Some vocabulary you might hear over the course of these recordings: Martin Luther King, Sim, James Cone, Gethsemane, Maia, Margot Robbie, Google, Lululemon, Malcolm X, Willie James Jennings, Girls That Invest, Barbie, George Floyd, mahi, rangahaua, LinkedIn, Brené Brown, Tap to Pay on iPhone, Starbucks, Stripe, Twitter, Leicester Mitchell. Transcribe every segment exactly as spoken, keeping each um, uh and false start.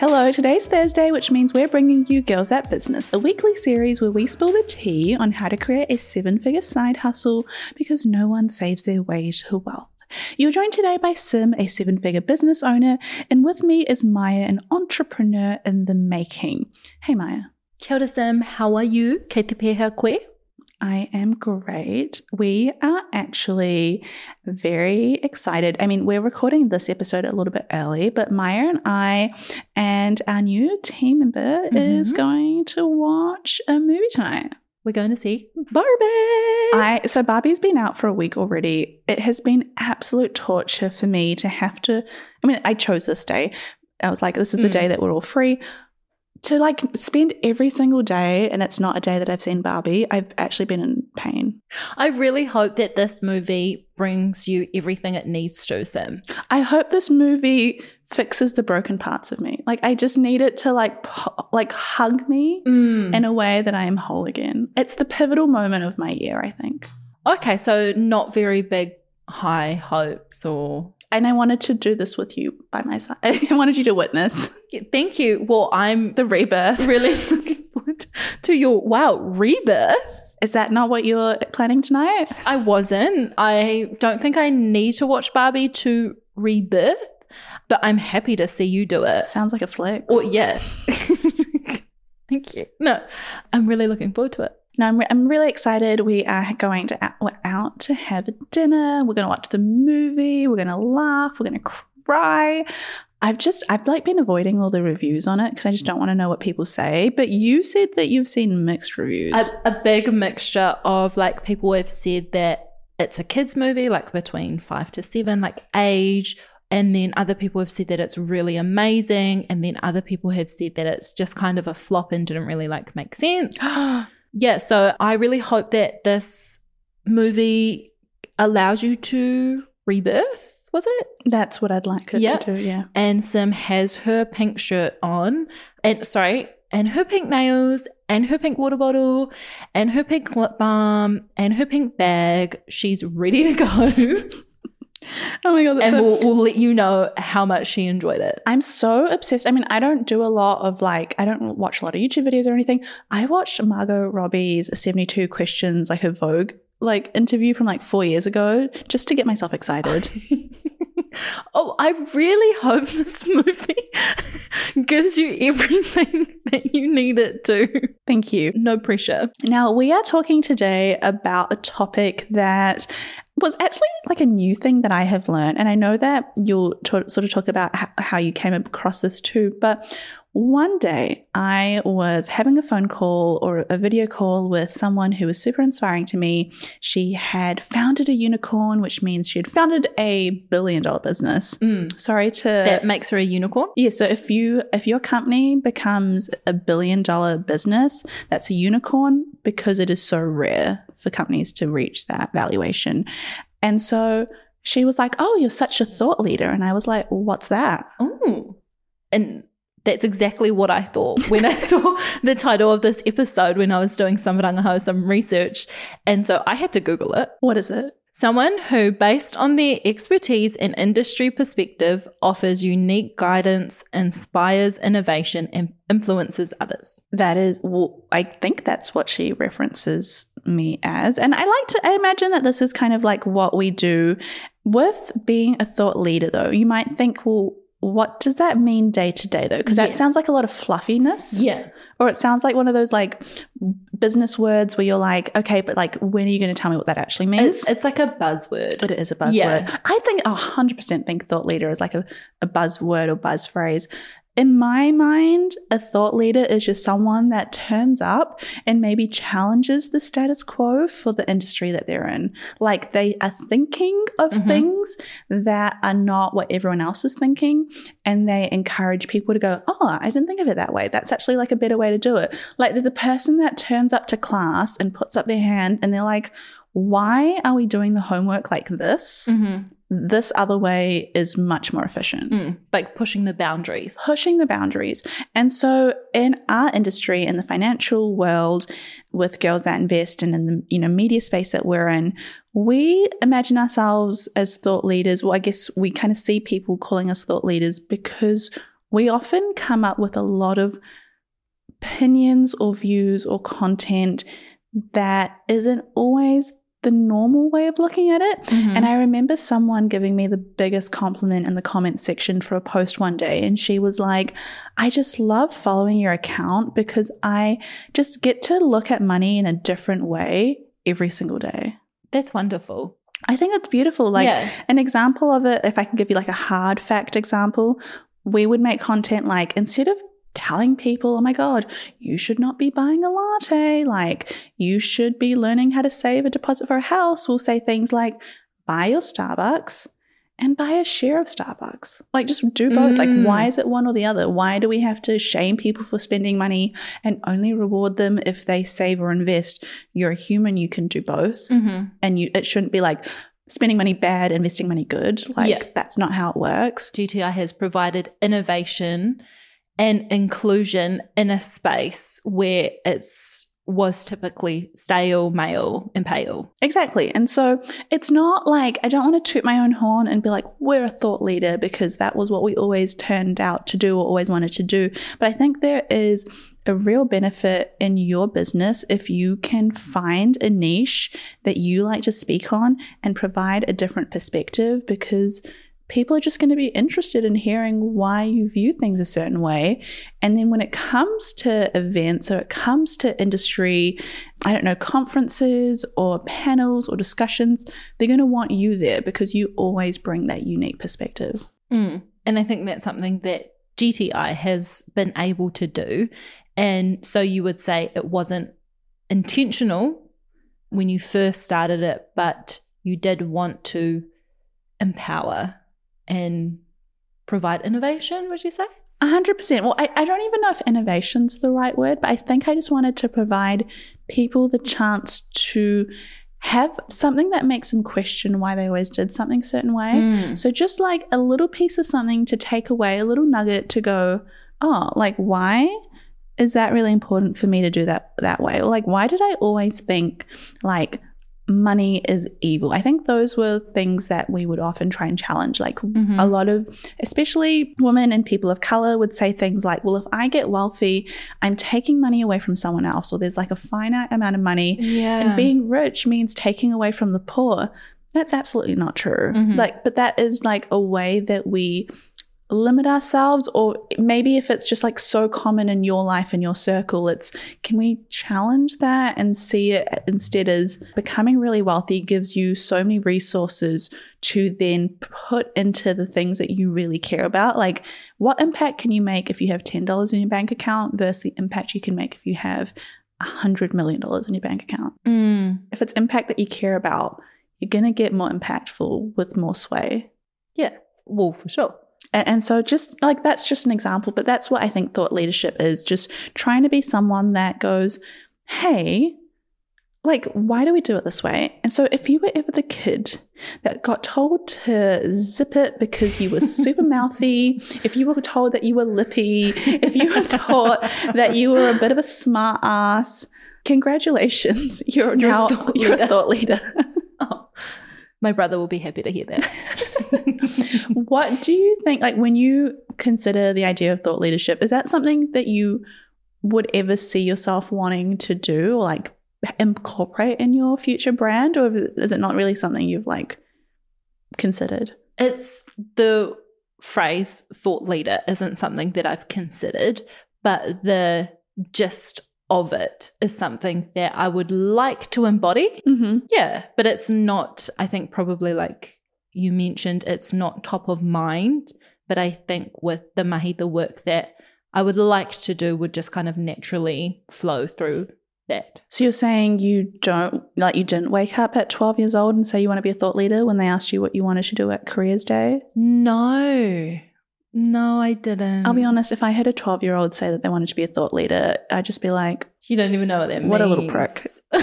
Hello, today's Thursday, which means we're bringing you Girls That Business, a weekly series where we spill the tea on how to create a seven-figure side hustle because no one saves their way to wealth. You're joined today by Sim, a seven-figure business owner, and with me is Maia, an entrepreneur in the making. Hey, Maia. Kia ora, Sim. How are you? Kei te pēhea koe. I am great. We are actually very excited. I mean, we're recording this episode a little bit early, but Maia and I and our new team member mm-hmm. is going to watch a movie tonight. We're going to see Barbie. I So Barbie's been out for a week already. It has been absolute torture for me to have to, I mean, I chose this day. I was like, this is the mm. day that we're all free. To like spend every single day, and it's not a day that I've seen Barbie, I've actually been in pain. I really hope that this movie brings you everything it needs to, Sim. I hope this movie fixes the broken parts of me. Like I just need it to like like hug me mm. in a way that I am whole again. It's the pivotal moment of my year, I think. Okay, so not very big high hopes or... And I wanted to do this with you by my side. I wanted you to witness. Thank you. Well, I'm... The rebirth. Really looking forward to your, wow, rebirth. Is that not what you're planning tonight? I wasn't. I don't think I need to watch Barbie to rebirth, but I'm happy to see you do it. Sounds like a flex. Or yeah. Thank you. No, I'm really looking forward to it. No, I'm, re- I'm really excited. We are going to out, we're out to have a dinner. We're going to watch the movie. We're going to laugh. We're going to cry. I've just I've like been avoiding all the reviews on it because I just don't want to know what people say. But you said that you've seen mixed reviews. A, a big mixture of like people have said that it's a kids movie, like between five to seven, like age. And then other people have said that it's really amazing. And then other people have said that it's just kind of a flop and didn't really like make sense. Yeah, so I really hope that this movie allows you to rebirth, was it? That's what I'd like it yep. to do, yeah. And Sim has her pink shirt on, and sorry, and her pink nails, and her pink water bottle, and her pink lip balm, and her pink bag. She's ready to go. Oh my God. That's and so- we'll, we'll let you know how much she enjoyed it. I'm so obsessed. I mean, I don't do a lot of like, I don't watch a lot of YouTube videos or anything. I watched Margot Robbie's seventy-two Questions, like her Vogue like interview from like four years ago, just to get myself excited. Oh, I really hope this movie gives you everything that you need it to. Thank you. No pressure. Now, we are talking today about a topic that was actually like a new thing that I have learned. And I know that you'll t- sort of talk about h- how you came across this too. But one day I was having a phone call or a video call with someone who was super inspiring to me. She had founded a unicorn, which means she had founded a billion dollar business. Mm. Sorry to... That makes her a unicorn? Yeah. So if you if your company becomes a billion dollar business, that's a unicorn because it is so rare for companies to reach that valuation. And so she was like, oh, you're such a thought leader. And I was like, well, what's that? Oh, and that's exactly what I thought when I saw the title of this episode when I was doing some rangahaua, some research. And so I had to Google it. What is it? Someone who, based on their expertise and industry perspective, offers unique guidance, inspires innovation, and influences others. That is, well, I think that's what she references me as. And I like to I imagine that this is kind of like what we do with being a thought leader, though. You might think, well, what does that mean day to day, though? Because that yes. sounds like a lot of fluffiness. Yeah. Or it sounds like one of those like business words where you're like, okay, but like, when are you going to tell me what that actually means? It's, it's like a buzzword. It is a buzzword. Yeah. I think one hundred percent think thought leader is like a, a buzzword or buzz phrase. In my mind, a thought leader is just someone that turns up and maybe challenges the status quo for the industry that they're in. Like they are thinking of mm-hmm. things that are not what everyone else is thinking, and they encourage people to go, oh, I didn't think of it that way. That's actually like a better way to do it. Like they're the person that turns up to class and puts up their hand and they're like, why are we doing the homework like this? Mm-hmm. This other way is much more efficient. Mm, like pushing the boundaries. Pushing the boundaries. And so in our industry, in the financial world, with Girls That Invest and in the you know media space that we're in, we imagine ourselves as thought leaders. Well, I guess we kind of see people calling us thought leaders because we often come up with a lot of opinions or views or content that isn't always the normal way of looking at it. Mm-hmm. And I remember someone giving me the biggest compliment in the comment section for a post one day. And she was like, I just love following your account because I just get to look at money in a different way every single day. That's wonderful. I think that's beautiful. Like yeah. an example of it, if I can give you like a hard fact example, we would make content like instead of telling people, oh my God, you should not be buying a latte, like you should be learning how to save a deposit for a house, we'll say things like buy your Starbucks and buy a share of Starbucks. Like just do both. Mm. Like why is it one or the other? Why do we have to shame people for spending money and only reward them if they save or invest? You're a human, you can do both. Mm-hmm. And you it shouldn't be like spending money bad, investing money good. Like yeah. that's not how it works. G T I has provided innovation and inclusion in a space where it's was typically stale, male, and pale. Exactly. And so it's not like, I don't want to toot my own horn and be like, we're a thought leader because that was what we always turned out to do or always wanted to do. But I think there is a real benefit in your business if you can find a niche that you like to speak on and provide a different perspective, because people are just going to be interested in hearing why you view things a certain way. And then when it comes to events or it comes to industry, I don't know, conferences or panels or discussions, they're going to want you there because you always bring that unique perspective. Mm. And I think that's something that G T I has been able to do. And so you would say it wasn't intentional when you first started it, but you did want to empower and provide innovation, would you say? A hundred percent. Well, I, I don't even know if innovation's the right word, but I think I just wanted to provide people the chance to have something that makes them question why they always did something a certain way. Mm. So just like a little piece of something to take away, a little nugget to go, oh, like why is that really important for me to do that that way? Or like, why did I always think like money is evil? I think those were things that we would often try and challenge. Like mm-hmm. a lot of, especially women and people of color would say things like, well, if I get wealthy, I'm taking money away from someone else, or there's like a finite amount of money yeah. and being rich means taking away from the poor. That's absolutely not true. Mm-hmm. Like, but that is like a way that we limit ourselves, or maybe if it's just like so common in your life and your circle, it's can we challenge that and see it instead as becoming really wealthy gives you so many resources to then put into the things that you really care about. Like what impact can you make if you have ten dollars in your bank account versus the impact you can make if you have one hundred million dollars in your bank account? Mm. If it's impact that you care about, you're going to get more impactful with more sway. Yeah, well, for sure. And so just like that's just an example, but that's what I think thought leadership is, just trying to be someone that goes, hey, like, why do we do it this way? And so if you were ever the kid that got told to zip it because you were super mouthy, if you were told that you were lippy, if you were taught that you were a bit of a smart ass, congratulations, you're, you're now a thought you're a thought leader. Oh. My brother will be happy to hear that. What do you think, like when you consider the idea of thought leadership, is that something that you would ever see yourself wanting to do or like incorporate in your future brand, or is it not really something you've like considered? It's the phrase thought leader isn't something that I've considered, but the gist of it is something that I would like to embody. Mm-hmm. Yeah, but it's not, I think probably like you mentioned, it's not top of mind, but I think with the mahi, the work that I would like to do would just kind of naturally flow through that. So you're saying you don't, like you didn't wake up at twelve years old and say you want to be a thought leader when they asked you what you wanted to do at Careers Day? No. No, I didn't. I'll be honest, if I had a twelve-year-old say that they wanted to be a thought leader, I'd just be like... You don't even know what that means. What a little prick.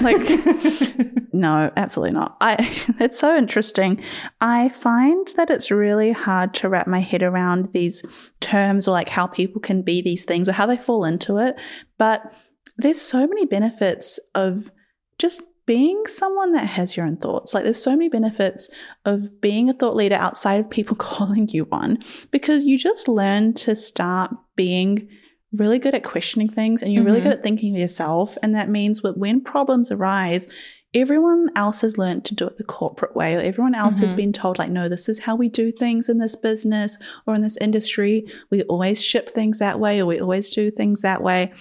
Like, no, absolutely not. I. It's so interesting. I find that it's really hard to wrap my head around these terms or like how people can be these things or how they fall into it. But there's so many benefits of just being someone that has your own thoughts. Like there's so many benefits of being a thought leader outside of people calling you one, because you just learn to start being really good at questioning things and you're mm-hmm. really good at thinking for yourself. And that means that when problems arise, everyone else has learned to do it the corporate way, or everyone else mm-hmm. has been told like, no, this is how we do things in this business or in this industry. We always ship things that way, or we always do things that way.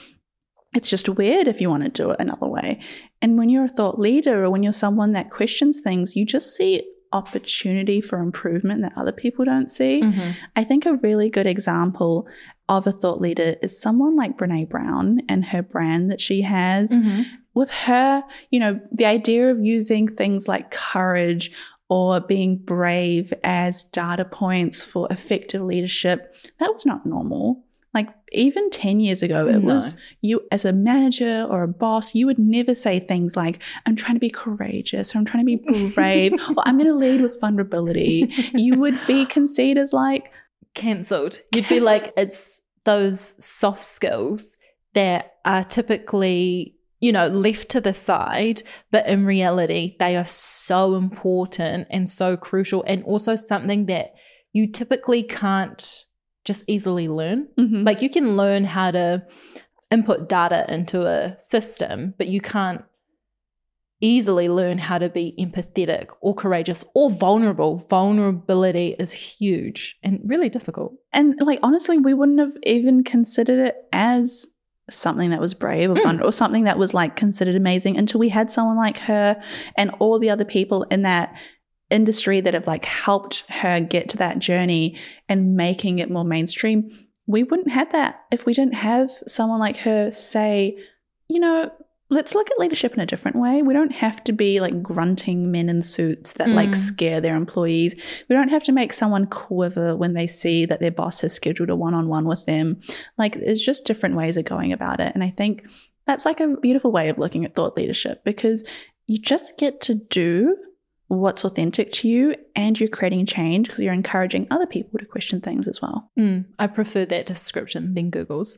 It's just weird if you want to do it another way. And when you're a thought leader, or when you're someone that questions things, you just see opportunity for improvement that other people don't see. Mm-hmm. I think a really good example of a thought leader is someone like Brené Brown and her brand that she has. Mm-hmm. With her, you know, the idea of using things like courage or being brave as data points for effective leadership, that was not normal. Like even ten years ago, it no. was you as a manager or a boss, you would never say things like, I'm trying to be courageous, or I'm trying to be brave, or I'm going to lead with vulnerability. You would be conceived as like cancelled. You'd be like, it's those soft skills that are typically, you know, left to the side, but in reality, they are so important and so crucial, and also something that you typically can't just easily learn. Mm-hmm. Like you can learn how to input data into a system, but you can't easily learn how to be empathetic or courageous or vulnerable. Vulnerability is huge and really difficult. And like, honestly, we wouldn't have even considered it as something that was brave or vulnerable mm. or something that was like considered amazing until we had someone like her and all the other people in that industry that have like helped her get to that journey and making it more mainstream. We wouldn't have that if we didn't have someone like her say, you know, let's look at leadership in a different way. We don't have to be like grunting men in suits that mm. like scare their employees. We don't have to make someone quiver when they see that their boss has scheduled a one-on-one with them. Like there's just different ways of going about it. And I think that's like a beautiful way of looking at thought leadership, because you just get to do what's authentic to you, and you're creating change because you're encouraging other people to question things as well. Mm, I prefer that description than Google's.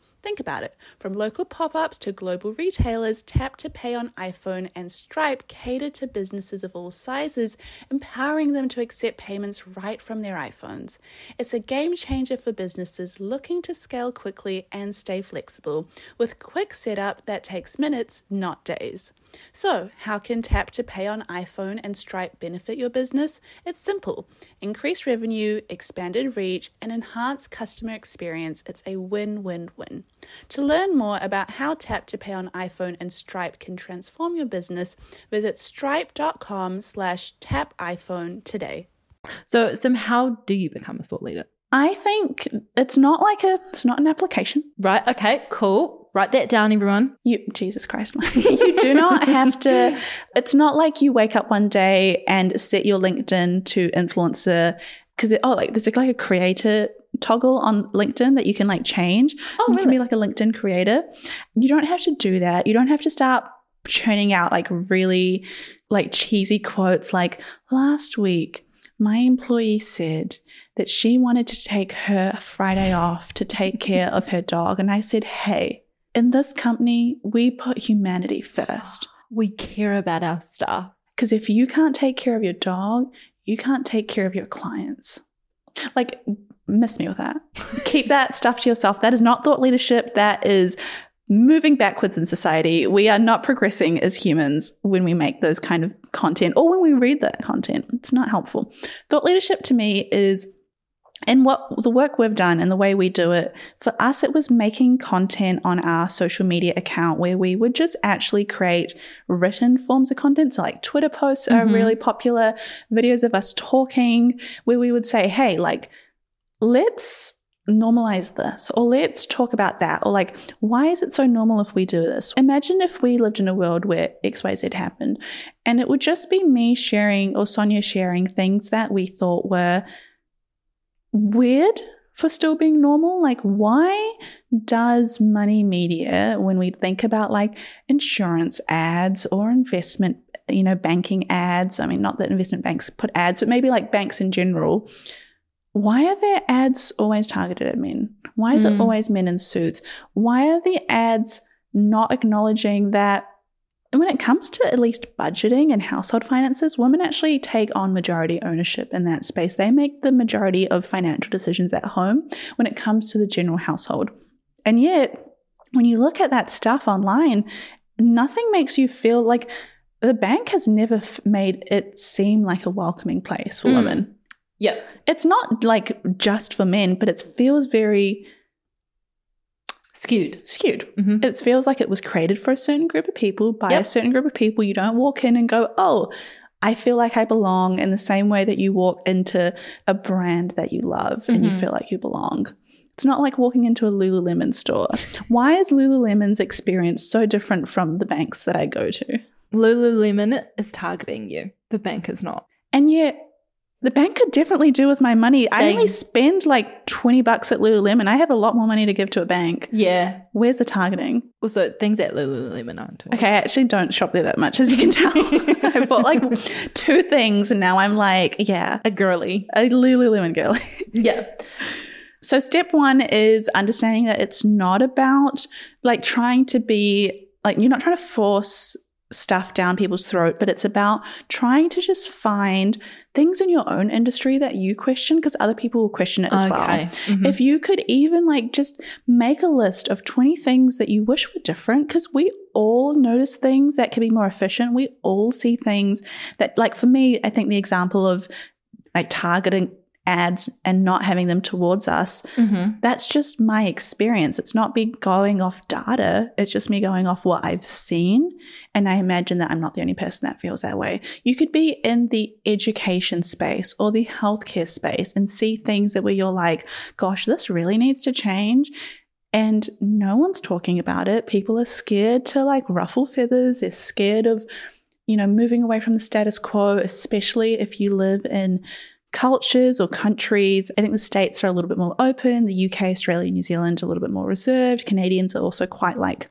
Think about it. From local pop-ups to global retailers, Tap to Pay on iPhone and Stripe cater to businesses of all sizes, empowering them to accept payments right from their iPhones. It's a game changer for businesses looking to scale quickly and stay flexible, with quick setup that takes minutes, not days. So, how can Tap to Pay on iPhone and Stripe benefit your business? It's simple. Increase revenue, expanded reach, and enhance customer experience. It's a win-win-win. To learn more about how Tap to Pay on iPhone and Stripe can transform your business, visit stripe.com slash tap iPhone today. So, Sim, how do you become a thought leader? I think it's not like a, it's not an application. Right. Okay, cool. Write that down, everyone. You, Jesus Christ. You do not have to. It's not like you wake up one day and set your LinkedIn to influencer. Because, oh, like there's like a creator toggle on LinkedIn that you can like change. Oh, really? You can be like a LinkedIn creator. You don't have to do that. You don't have to start churning out like really like cheesy quotes like, last week my employee said that she wanted to take her Friday off to take care of her dog. And I said, hey, in this company, we put humanity first. We care about our staff. Because if you can't take care of your dog, you can't take care of your clients. Like, miss me with that. Keep that stuff to yourself. That is not thought leadership. That is moving backwards in society. We are not progressing as humans when we make those kind of content or when we read that content. It's not helpful. Thought leadership to me is, and what the work we've done and the way we do it, for us, it was making content on our social media account where we would just actually create written forms of content. So like Twitter posts are mm-hmm. really popular, videos of us talking where we would say, hey, like, let's normalize this, or let's talk about that, or like, why is it so normal if we do this? Imagine if we lived in a world where X Y Z happened, and it would just be me sharing or Sonia sharing things that we thought were weird for still being normal. Like, why does money media, when we think about like insurance ads or investment, you know, banking ads, I mean, not that investment banks put ads, but maybe like banks in general, why are their ads always targeted at men? Why is mm. it always men in suits? Why are the ads not acknowledging that when it comes to at least budgeting and household finances, women actually take on majority ownership in that space. They make the majority of financial decisions at home when it comes to the general household. And yet, when you look at that stuff online, nothing makes you feel like the bank has never f- made it seem like a welcoming place for mm. women. Yeah. It's not like just for men, but it feels very Skewed. Skewed. Mm-hmm. It feels like it was created for a certain group of people by yep. a certain group of people. You don't walk in and go, oh, I feel like I belong, in the same way that you walk into a brand that you love mm-hmm. and you feel like you belong. It's not like walking into a Lululemon store. Why is Lululemon's experience so different from the banks that I go to? Lululemon is targeting you. The bank is not. And yet, the bank could definitely do with my money. Dang. I only spend like twenty bucks at Lululemon. I have a lot more money to give to a bank. Yeah. Where's the targeting? Well, so things at Lululemon aren't. Okay, I actually don't shop there that much, as you can tell. I bought like two things and now I'm like, yeah. A girly. A Lululemon girly. Yeah. So step one is understanding that it's not about like trying to be, like you're not trying to force stuff down people's throat, but it's about trying to just find things in your own industry that you question, because other people will question it as okay. well. Mm-hmm. If you could even like just make a list of twenty things that you wish were different, because we all notice things that can be more efficient. We all see things that, like, for me, I think the example of like targeting ads and not having them towards us, mm-hmm. that's just my experience. It's not me going off data. It's just me going off what I've seen. And I imagine that I'm not the only person that feels that way. You could be in the education space or the healthcare space and see things that where you're like, gosh, this really needs to change. And no one's talking about it. People are scared to like ruffle feathers. They're scared of, you know, moving away from the status quo, especially if you live in cultures or countries. I think the states are a little bit more open. The U K, Australia, New Zealand, a little bit more reserved. Canadians are also quite like,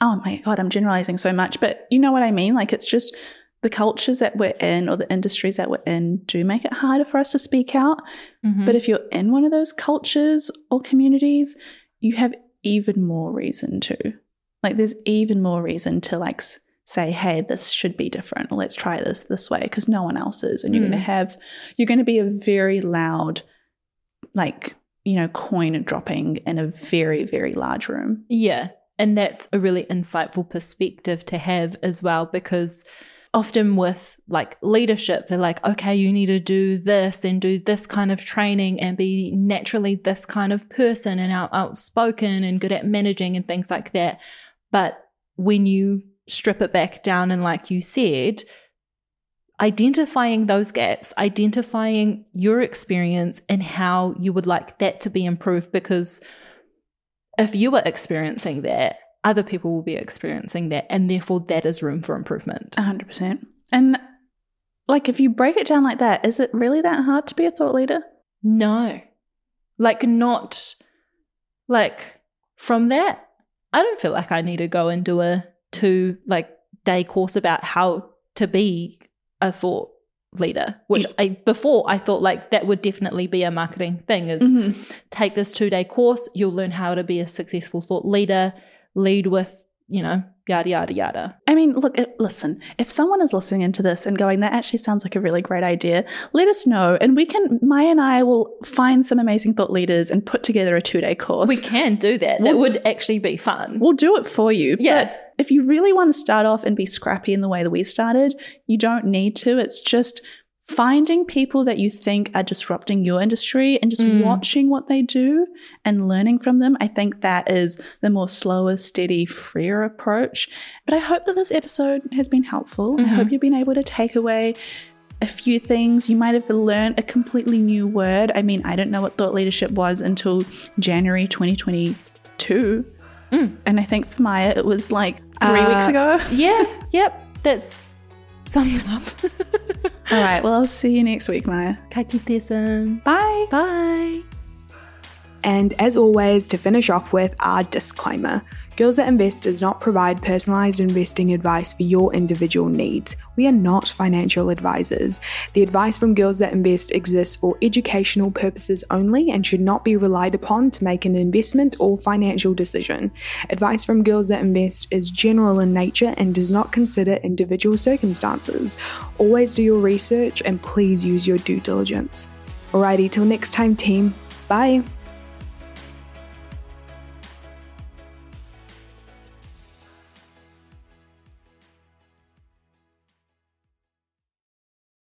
oh my God, I'm generalizing so much, but you know what I mean? Like, it's just the cultures that we're in or the industries that we're in do make it harder for us to speak out. Mm-hmm. But if you're in one of those cultures or communities, you have even more reason to. Like, there's even more reason to like say, hey, this should be different, or let's try this this way, because no one else is. And you're mm. going to have, you're going to be a very loud, like, you know, coin dropping in a very, very large room. Yeah. And that's a really insightful perspective to have as well, because often with like leadership, they're like, okay, you need to do this and do this kind of training and be naturally this kind of person and out- outspoken and good at managing and things like that. But when you strip it back down and, like you said, identifying those gaps, identifying your experience and how you would like that to be improved, because if you are experiencing that, other people will be experiencing that, and therefore that is room for improvement. one hundred percent. And like, if you break it down like that, is it really that hard to be a thought leader? No. Like, not like from that, I don't feel like I need to go and do a two like day course about how to be a thought leader, which yeah. I, before I thought like that would definitely be a marketing thing is mm-hmm. take this two day course, you'll learn how to be a successful thought leader, lead with, you know, yada, yada, yada. I mean, look, it, listen, if someone is listening into this and going, that actually sounds like a really great idea, let us know. And we can, Maia and I will find some amazing thought leaders and put together a two-day course. We can do that. We'll, that would actually be fun. We'll do it for you. Yeah. But if you really want to start off and be scrappy in the way that we started, you don't need to. It's just finding people that you think are disrupting your industry and just mm. watching what they do and learning from them. I think that is the more slower, steady, freer approach. But I hope that this episode has been helpful. Mm-hmm. I hope you've been able to take away a few things. You might have learned a completely new word. I mean, I don't know what thought leadership was until January twenty twenty-two. Mm. And I think for Maia, it was like three uh, weeks ago. Yeah. Yep. That's sums it up. All right. Well, I'll see you next week, Maia. Ka kite sim. Bye. Bye. And as always, to finish off with our disclaimer, Girls That Invest does not provide personalized investing advice for your individual needs. We are not financial advisors. The advice from Girls That Invest exists for educational purposes only and should not be relied upon to make an investment or financial decision. Advice from Girls That Invest is general in nature and does not consider individual circumstances. Always do your research and please use your due diligence. Alrighty, till next time, team. Bye.